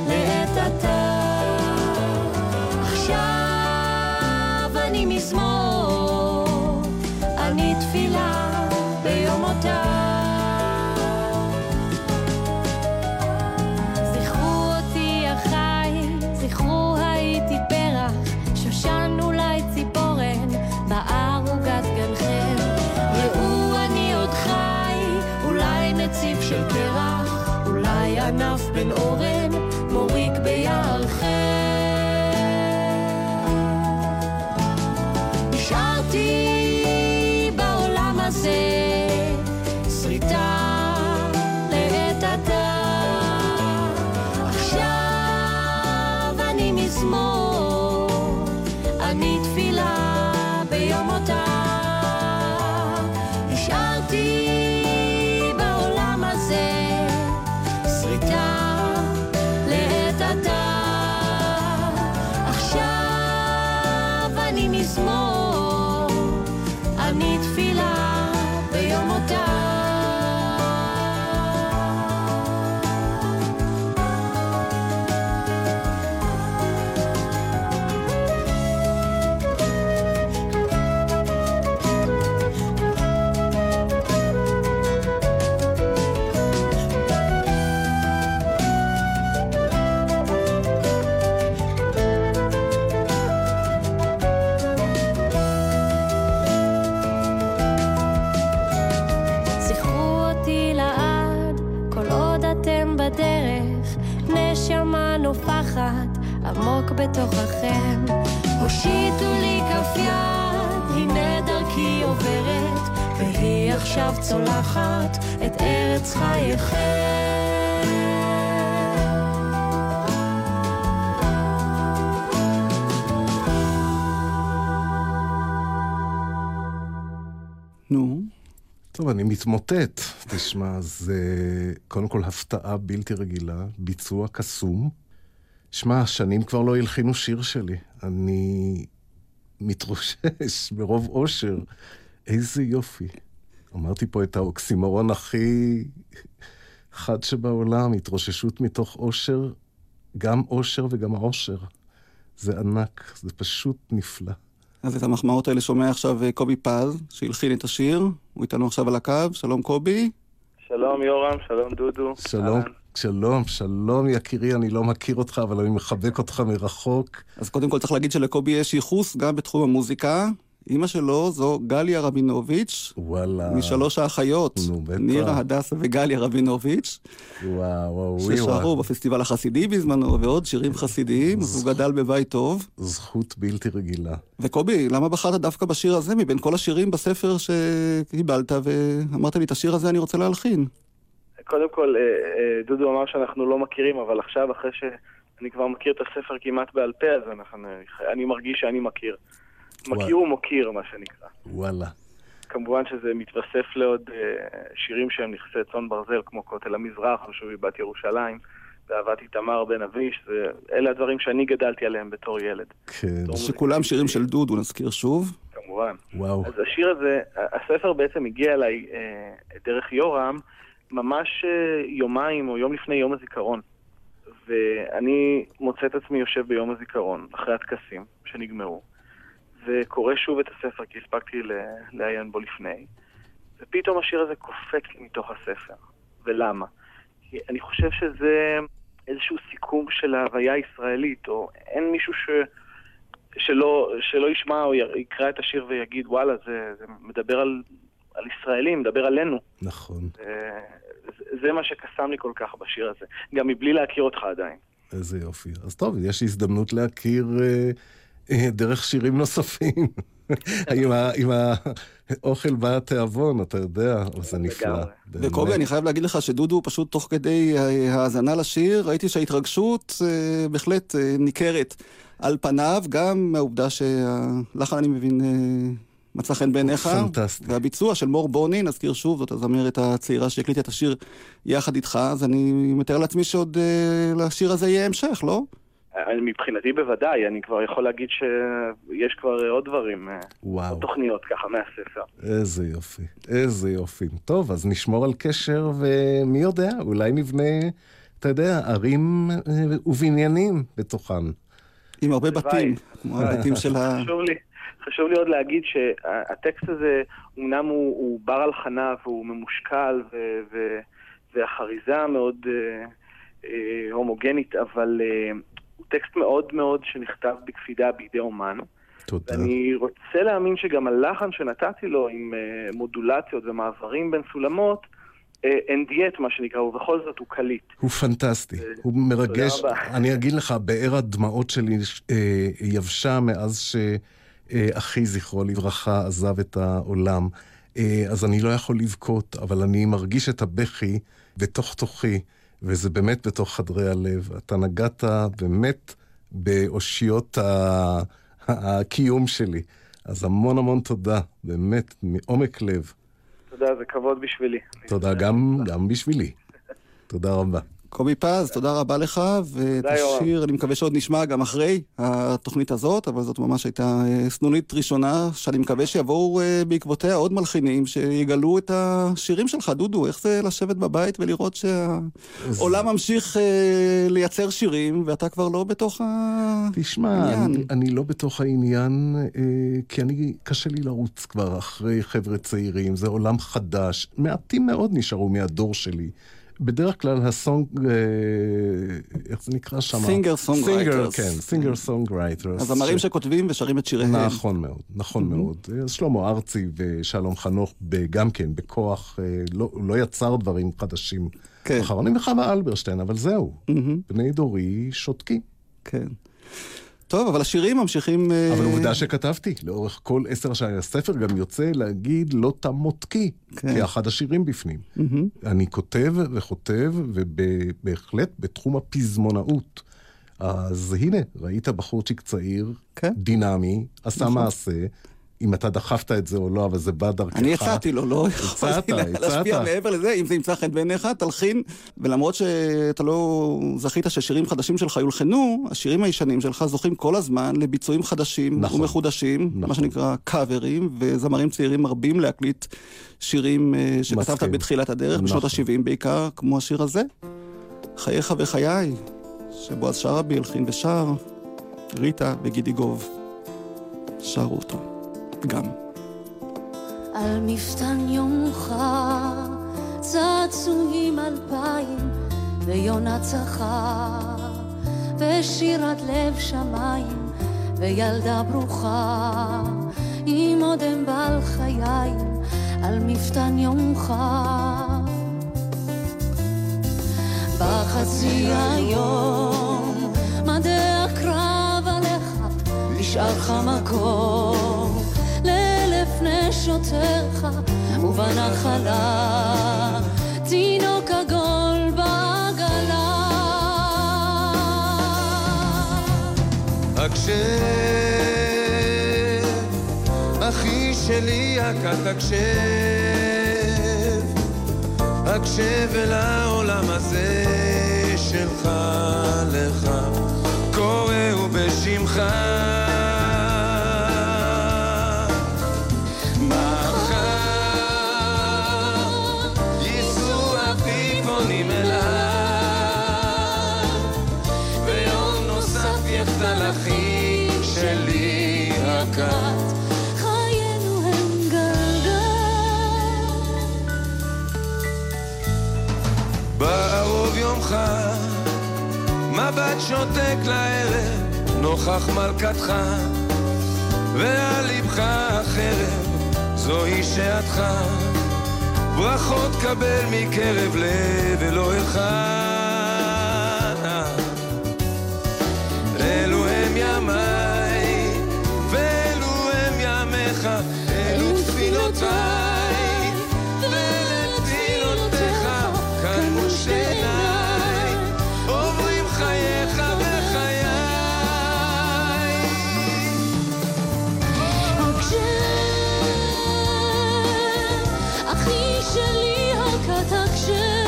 לעת עתה. עכשיו אני מזמור, אני תפילה ביום מותה. יד עמוק בתוככם, הושיטו לי כף יד, הנה דרכי עוברת, והיא עכשיו צולחת את ארץ חייכם. נו. טוב, אני מתמוטט. תשמע, זה קודם כל הפתעה בלתי רגילה, ביצוע קסום. שמע, שנים כבר לא ילחינו שיר שלי. אני מתרושש ברוב אושר. איזה יופי. אמרתי פה את האוקסימורון הכי חד שבעולם, התרוששות מתוך אושר, גם אושר וגם האושר. זה ענק, זה פשוט נפלא. אז את המחמאות האלה שומע עכשיו קובי פז, שהלחין את השיר, הוא איתנו עכשיו על הקו. שלום קובי. שלום יורם, שלום דודו. שלום, שלום, שלום יקירי, אני לא מכיר אותך, אבל אני מחבק אותך מרחוק. אז קודם כל צריך להגיד שלקובי יש ייחוס גם בתחום המוזיקה. אמא שלו זו גליה רבינוביץ', וואלה. משלוש האחיות, נירה, הדסה וגליה רבינוביץ', ששרו בפסטיבל החסידי בזמנו, ועוד שירים חסידיים, אז הוא גדל בבית טוב. זכות בלתי רגילה. וקובי, למה בחרת דווקא בשיר הזה, מבין כל השירים בספר שקיבלת, ואמרת לי, את השיר הזה אני רוצה להלחין? קודם כל, דודו אמר שאנחנו לא מכירים, אבל עכשיו, אחרי שאני כבר מכיר את הספר כמעט בעל פה, אז אני מרגיש שאני מכיר. מכיר ומוכיר, מה שנקרא. וואלה. כמובן שזה מתווסף לעוד שירים שהם נכסי צאן ברזל, כמו כותל המזרח, חשובי בת ירושלים, ואהבת איתמר בן אביש, אלה הדברים שאני גדלתי עליהם בתור ילד. כן. שכולם שירים של דודו, נזכיר שוב. כמובן. וואו. אז השיר הזה, הספר בעצם הגיע אליי דרך יורם, ממש יומיים או יום לפני יום הזיכרון. ואני מוצא את עצמי יושב ביום הזיכרון, אחרי הטקסים שנגמרו. וקורא שוב את הספר, כי הספקתי לעיין בו לפני. ופתאום השיר הזה קופץ מתוך הספר. ולמה? כי אני חושב שזה איזשהו סיכום של ההוויה הישראלית, או אין מישהו ש... שלא, שלא ישמע או יקרא את השיר ויגיד, וואלה, זה, זה מדבר על, על ישראלים, מדבר עלינו. נכון. זה, זה מה שקסם לי כל כך בשיר הזה. גם מבלי להכיר אותך עדיין. איזה יופי. אז טוב, יש הזדמנות להכיר... דרך שירים נוספים. עם האוכל בא התיאבון, אתה יודע, זה נפלא. וקובי, אני חייב להגיד לך שדודו פשוט תוך כדי ההאזנה לשיר, ראיתי שההתרגשות בהחלט ניכרת על פניו, גם מהעובדה שהלחן, אני מבין, מצא חן בעיניך. פנטסטי. והביצוע של מור בוני, נזכיר שוב, זאת הזמרת הצעירה שהקליטה את השיר יחד איתך, אז אני מתאר לעצמי שעוד לשיר הזה יהיה המשך, לא? מבחינתי בוודאי, אני כבר יכול להגיד שיש כבר עוד דברים, עוד תוכניות ככה מהספר. איזה יופי, איזה יופי. טוב, אז נשמור על קשר, ומי יודע, אולי נבנה, אתה יודע, ערים ובניינים בתוכן. עם הרבה בתים, כמו הבתים של ה... חשוב לי, חשוב לי עוד להגיד שהטקסט הזה, אמנם הוא בר על חנה, והוא ממושקל, והחריזה מאוד הומוגנית, אבל... הוא טקסט מאוד מאוד שנכתב בקפידה בידי אומן. תודה. ואני רוצה להאמין שגם הלחן שנתתי לו עם uh, מודולציות ומעברים בין סולמות, uh, אין דיאט מה שנקרא, ובכל זאת הוא קליט. הוא פנטסטי, uh, הוא מרגש. אני אגיד לך, באר הדמעות שלי uh, יבשה מאז שאחי uh, זכרו לברכה עזב את העולם. Uh, אז אני לא יכול לבכות, אבל אני מרגיש את הבכי בתוך תוכי. וזה באמת בתוך חדרי הלב. אתה נגעת באמת באושיות ה... הקיום שלי. אז המון המון תודה, באמת, מעומק לב. תודה, זה כבוד בשבילי. תודה, גם, גם בשבילי. תודה רבה. קובי פז, תודה רבה לך, ותשיר, אני מקווה שעוד נשמע גם אחרי התוכנית הזאת, אבל זאת ממש הייתה סנונית ראשונה, שאני מקווה שיבואו בעקבותיה עוד מלחינים, שיגלו את השירים שלך, דודו, איך זה לשבת בבית ולראות שהעולם ממשיך לייצר שירים, ואתה כבר לא בתוך העניין. תשמע, אני, אני לא בתוך העניין, כי אני, קשה לי לרוץ כבר אחרי חבר'ה צעירים, זה עולם חדש, מעטים מאוד נשארו מהדור שלי, בדרך כלל הסונג, איך זה נקרא שם? סינגר סונג רייטרס. כן, סינגר סונג רייטרס. אז אמרים שכותבים ושרים את שיריהם. נכון מאוד, נכון מאוד. שלמה ארצי ושלום חנוך, גם כן, בכוח, לא יצר דברים חדשים. אחרונים וחווה אלברשטיין, אבל זהו. בני דורי שותקים. כן. טוב, אבל השירים ממשיכים... אבל עובדה שכתבתי, לאורך כל עשר שעה, הספר גם יוצא להגיד לא תמותקי, כי אחד השירים בפנים. אני כותב וכותב, ובהחלט בתחום הפזמונאות. אז הנה, ראית בחורצ'יק צעיר, דינמי, עשה מעשה, אם אתה דחפת את זה או לא, אבל זה בא דרכך. אני יצאתי לו, לא יכולתי להשפיע מעבר לזה, אם זה ימצא חן בעיניך, תלחין, ולמרות שאתה לא זכית ששירים חדשים שלך יולחנו, השירים הישנים שלך זוכים כל הזמן לביצועים חדשים ומחודשים, מה שנקרא קאברים, וזמרים צעירים מרבים להקליט שירים שכתבת בתחילת הדרך, בשנות ה-שבעים בעיקר, כמו השיר הזה, חייך וחיי, שבו אז שרה בי, הלחין ושר, ריטה וגידיגוב שרו אותו. גם על מפתן יומך צעצועים אלפיים ויונה צחה ושירת לב שמיים וילדה ברוכה עם עודם בעל חיים על מפתן יומך בחצי היום מדע הקרב עליך נשארך מקום לפני שוטרך ובנחלה תינוק עגול בעגלה הקשב אחי שלי הקט הקשב הקשב אל העולם הזה שלך לך קוראו בשמך חיינו הם גלגל בערוב יומך מבט שותק לערב נוכח מלכתך ועל לבך החרב זוהי שעתך ברכות קבל מקרב לב אלוהיך אלו הם ימיי אלו תפילותיי ולתפילותיך כאן מושתיי עוברים חייך וחיי הקשב אחי שלי הקט הקשב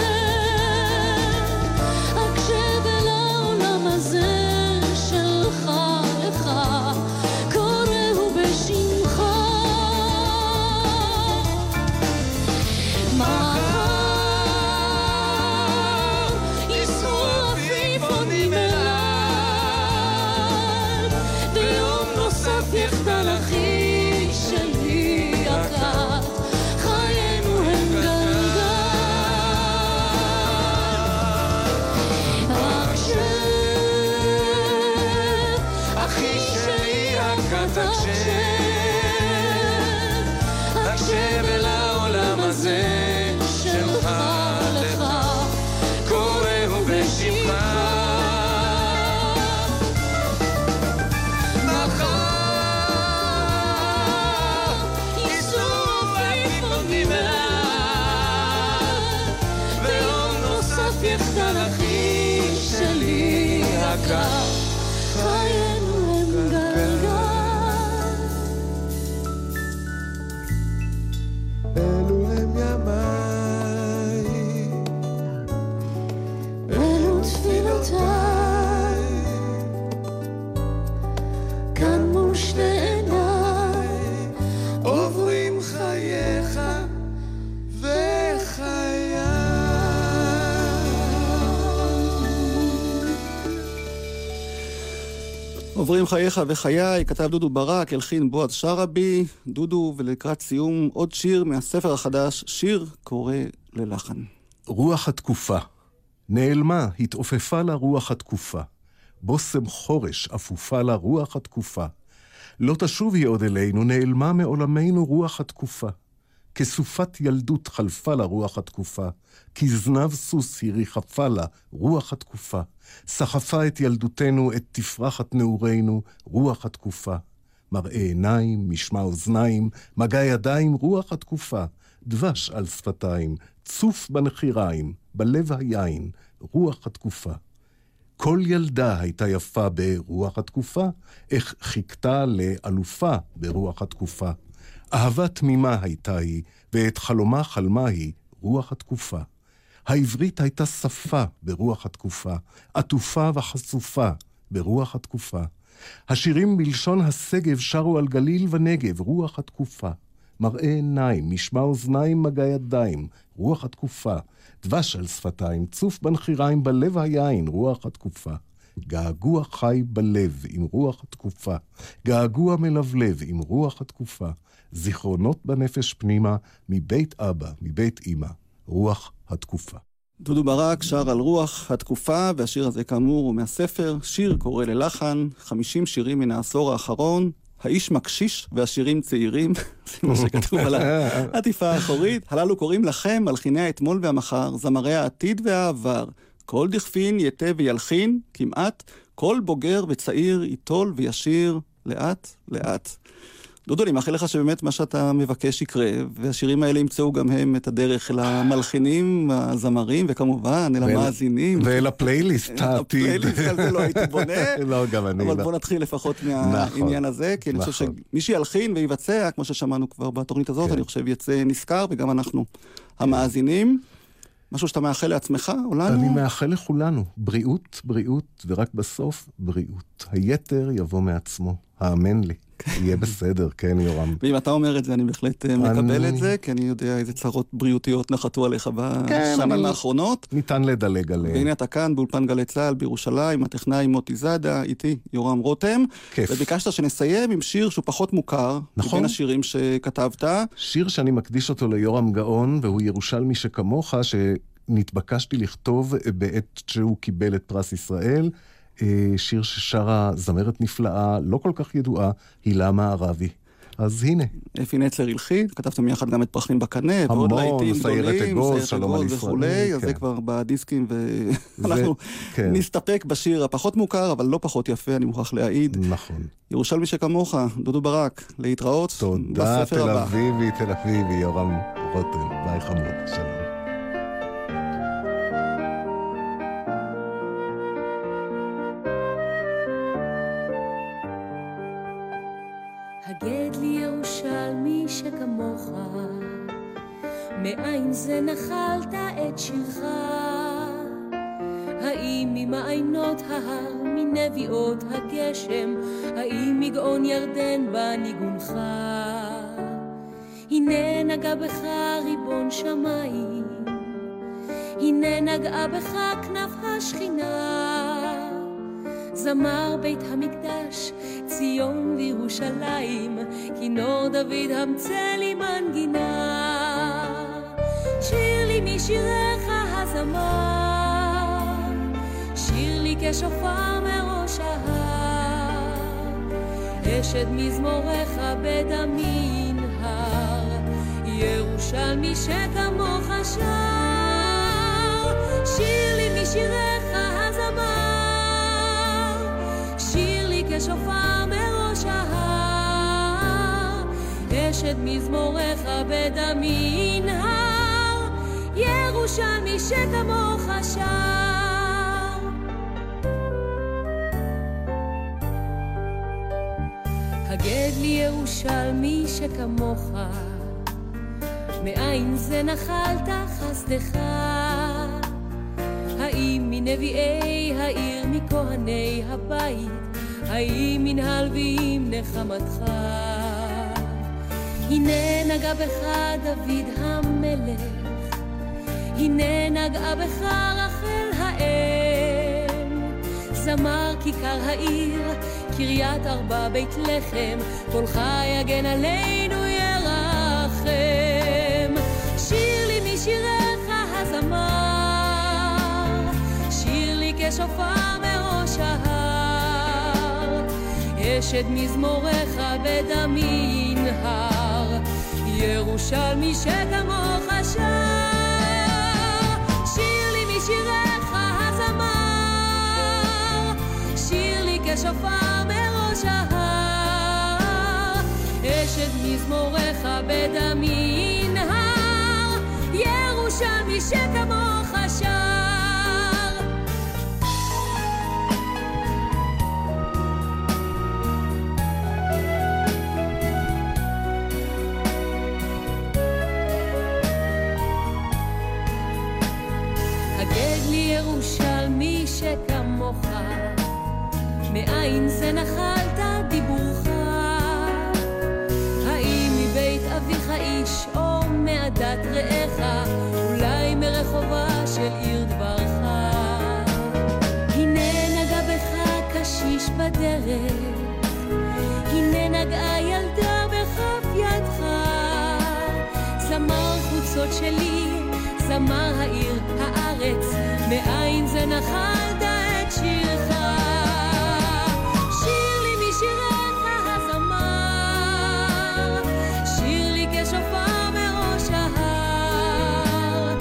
הקשב אל העולם הזה שלך לך קוראו בשמך עוברים חייך וחיי, כתב דודו ברק, הלחין בועז שרעבי, דודו, ולקראת סיום עוד שיר מהספר החדש, שיר קורא ללחן. רוח התקופה. נעלמה, התעופפה לה רוח התקופה. בוסם חורש, אפופה לה רוח התקופה. לא תשוב היא עוד אלינו, נעלמה מעולמנו רוח התקופה. כסופת ילדות חלפה לה רוח התקופה, כזנב סוס היא ריחפה לה רוח התקופה, סחפה את ילדותנו, את תפרחת נעורנו, רוח התקופה. מראה עיניים, משמע אוזניים, מגע ידיים, רוח התקופה, דבש על שפתיים, צוף בנחיריים, בלב היין, רוח התקופה. כל ילדה הייתה יפה ברוח התקופה, איך חיכתה לאלופה ברוח התקופה. אהבה תמימה הייתה היא, ואת חלומה חלמה היא, רוח התקופה. העברית הייתה שפה ברוח התקופה, עטופה וחשופה ברוח התקופה. השירים בלשון הסגב שרו על גליל ונגב, רוח התקופה. מראה עיניים, משמע אוזניים, מגע ידיים, רוח התקופה. דבש על שפתיים, צוף בנחיריים, בלב היין, רוח התקופה. געגוע חי בלב עם רוח התקופה, געגוע מלבלב עם רוח התקופה, זיכרונות בנפש פנימה, מבית אבא, מבית אמא, רוח התקופה. דודו ברק שר על רוח התקופה, והשיר הזה כאמור הוא מהספר, שיר קורא ללחן, חמישים שירים מן העשור האחרון, האיש מקשיש והשירים צעירים, זה מה שכתוב על העטיפה האחורית, הללו קוראים לכם מלחיני האתמול והמחר, זמרי העתיד והעבר, כל דכפין יתה וילחין, כמעט כל בוגר וצעיר ייטול וישיר לאט לאט. דודו, אני מאחל לך שבאמת מה שאתה מבקש יקרה, והשירים האלה ימצאו גם הם את הדרך אל המלחינים, הזמרים, וכמובן אל המאזינים. ואל הפלייליסט העתיד. הפלייליסט, על זה לא הייתי בונה. לא, גם אני לא. אבל בוא נתחיל לפחות מהעניין הזה, כי אני חושב שמי שילחין ויבצע, כמו ששמענו כבר בתוכנית הזאת, אני חושב יצא נזכר, וגם אנחנו המאזינים. משהו שאתה מאחל לעצמך או לנו? אני מאחל לכולנו. בריאות, בריאות, ורק בסוף בריאות. היתר יבוא מעצמו. האמן לי. יהיה בסדר, כן יורם. ואם אתה אומר את זה, אני בהחלט מקבל את זה, כי אני יודע איזה צרות בריאותיות נחתו עליך בשנים האחרונות. ניתן לדלג עליהם. והנה אתה כאן, באולפן גלי צה"ל, בירושלים, הטכנאי מוטי זאדה, איתי יורם רותם. כיף. וביקשת שנסיים עם שיר שהוא פחות מוכר. נכון. בין השירים שכתבת. שיר שאני מקדיש אותו ליורם גאון, והוא ירושלמי שכמוך, שנתבקשתי לכתוב בעת שהוא קיבל את פרס ישראל. שיר ששרה זמרת נפלאה, לא כל כך ידועה, הילה מערבי. אז הנה. אפי נצר הלחית, כתבתם יחד גם את פרחים בקנה, ועוד להיטים גדולים, שלום על ישראל, אז זה כבר בדיסקים, ואנחנו נסתפק בשיר הפחות מוכר, אבל לא פחות יפה, אני מוכרח להעיד. נכון. ירושלמי שכמוך, דודו ברק, להתראות בספר הבא. תודה, תל אביבי, תל אביבי, יורם רותם, ביי חמוד, שלום. הגד לי ירושלמי שכמוך, מאין זה נחלת את שירך? האם ממעיינות ההר, מנביעות הגשם, האם מגאון ירדן בניגונך? הנה נגע בך ריבון שמיים, הנה נגעה בך כנף השכינה. זמר בית המקדש, ציון וירושלים, כינור דוד המצא לי מנגינה. שיר לי משיריך הזמר, שיר לי כשופר מראש ההר, אשת מזמורך בית המנהר, ירושלמי שכמוך שר. שיר לי משיריך הזמר, שופר מראש ההר, אשת מזמורך בית המנהר, ירושלמי שכמוך שר. הגד לי ירושלמי שכמוך, מאין זה נחלת חסדך? האם מנביאי העיר, מכהני הבית, האם מן הלווים נחמתך? הנה נגע בך דוד המלך, הנה נגעה בך רחל האם. זמר כיכר העיר, קריית ארבע בית לחם, קולך יגן עלינו ירחם. שיר לי משיריך הזמר, שיר לי כשופר מראש ההר, אשת מזמורך בית המנהר, ירושלמי שכמוך שר, שיר לי משיריך הזמר, שיר לי כשופר מראש ההר, אשת מזמורך בדמי נהר, ירושלמי שכמוך שר. ירושלמי שכמוך, מאין זה נחלת דיבורך? האם מבית אביך איש או מעדת רעך, אולי מרחובה של עיר דברך? הנה נגע בך קשיש בדרך, הנה נגעה ילדה בכף ידך, זמר חוצות שלי, זמר העיר, הארץ, מאין זה נחלת את שירך? שיר לי משיריך הזמר, שיר לי כשופר בראש ההר,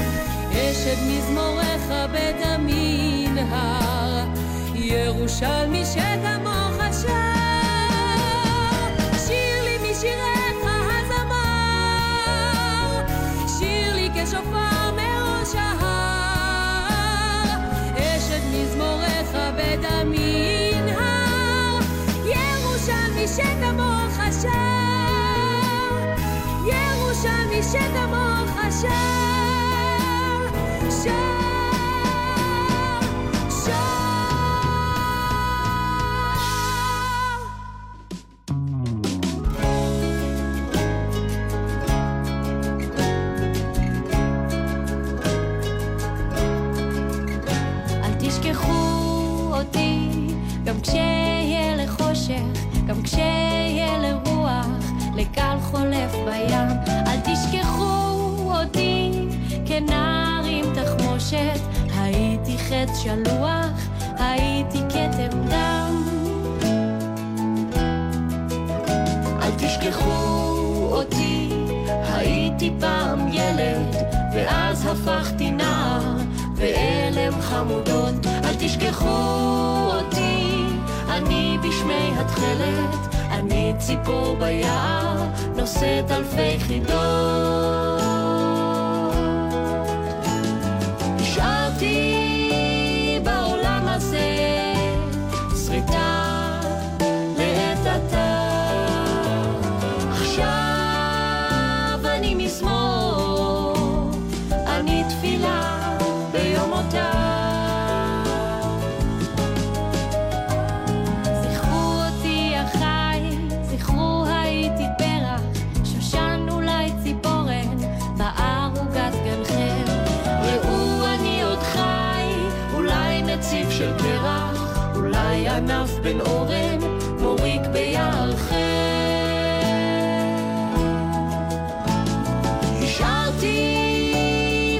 אשת מזמורך בדמי נהר, ירושלמי שכמוך שר, שיר לי משיריך הזמר, שיר לי כשופר מזמורך בדמי נהר, ירושלמי שכמוך שר, ירושלמי שכמוך שר, שר, שר. גם כשיהיה לחושך, גם כשיהיה לרוח, לגל חולף בים, אל תשכחו אותי, כנער עם תחמושת, הייתי חץ שלוח, הייתי כתם דם. אל תשכחו אותי, הייתי פעם ילד, ואז הפכתי נער, ואלם חמודות. אל תשכחו אותי, אני בשמי התחלת, אני ציפור ביער, נושאת אלפי חידות. השארתי בעולם הזה שריטה לעת עתה, עכשיו אני מזמור, אני תפילה ביום אותה. של פרח, אולי ענף בן אורן מוריק ביער חם. השארתי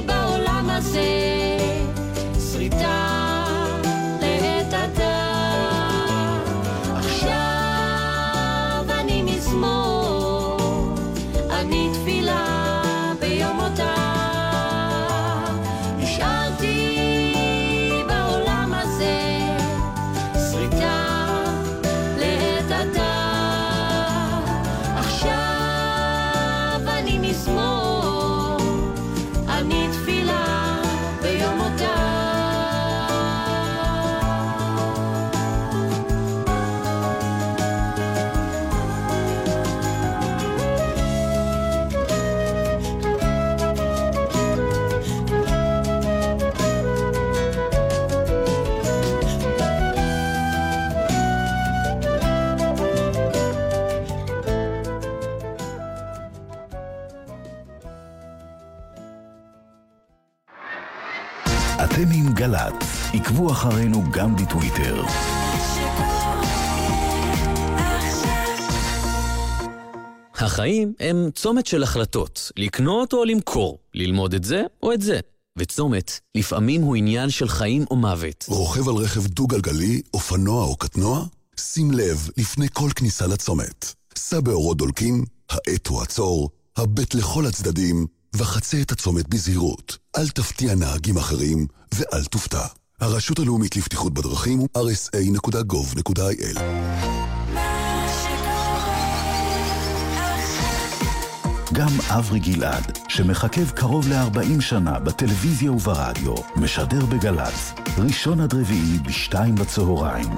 בעולם הזה שריטה לעת עתה, עכשיו אני מזמור, אני תפילה ביום אותה. השארתי גלת, עקבו אחרינו גם בטוויטר. החיים הם צומת של החלטות, לקנות או למכור, ללמוד את זה או את זה. וצומת, לפעמים הוא עניין של חיים או מוות. רוכב על רכב דו-גלגלי, אופנוע או קטנוע? שים לב לפני כל כניסה לצומת. סע באורות דולקים, האט הוא עצור, הבט לכל הצדדים וחצה את הצומת בזהירות. אל תפתיע נהגים אחרים ואל תופתע. הרשות הלאומית לבטיחות בדרכים הוא אר אס איי נקודה גוב נקודה איי אל. גם אברי גלעד, שמחכב קרוב ל-ארבעים שנה בטלוויזיה וברדיו, משדר בגל"צ, ראשון עד רביעי בשתיים בצהריים.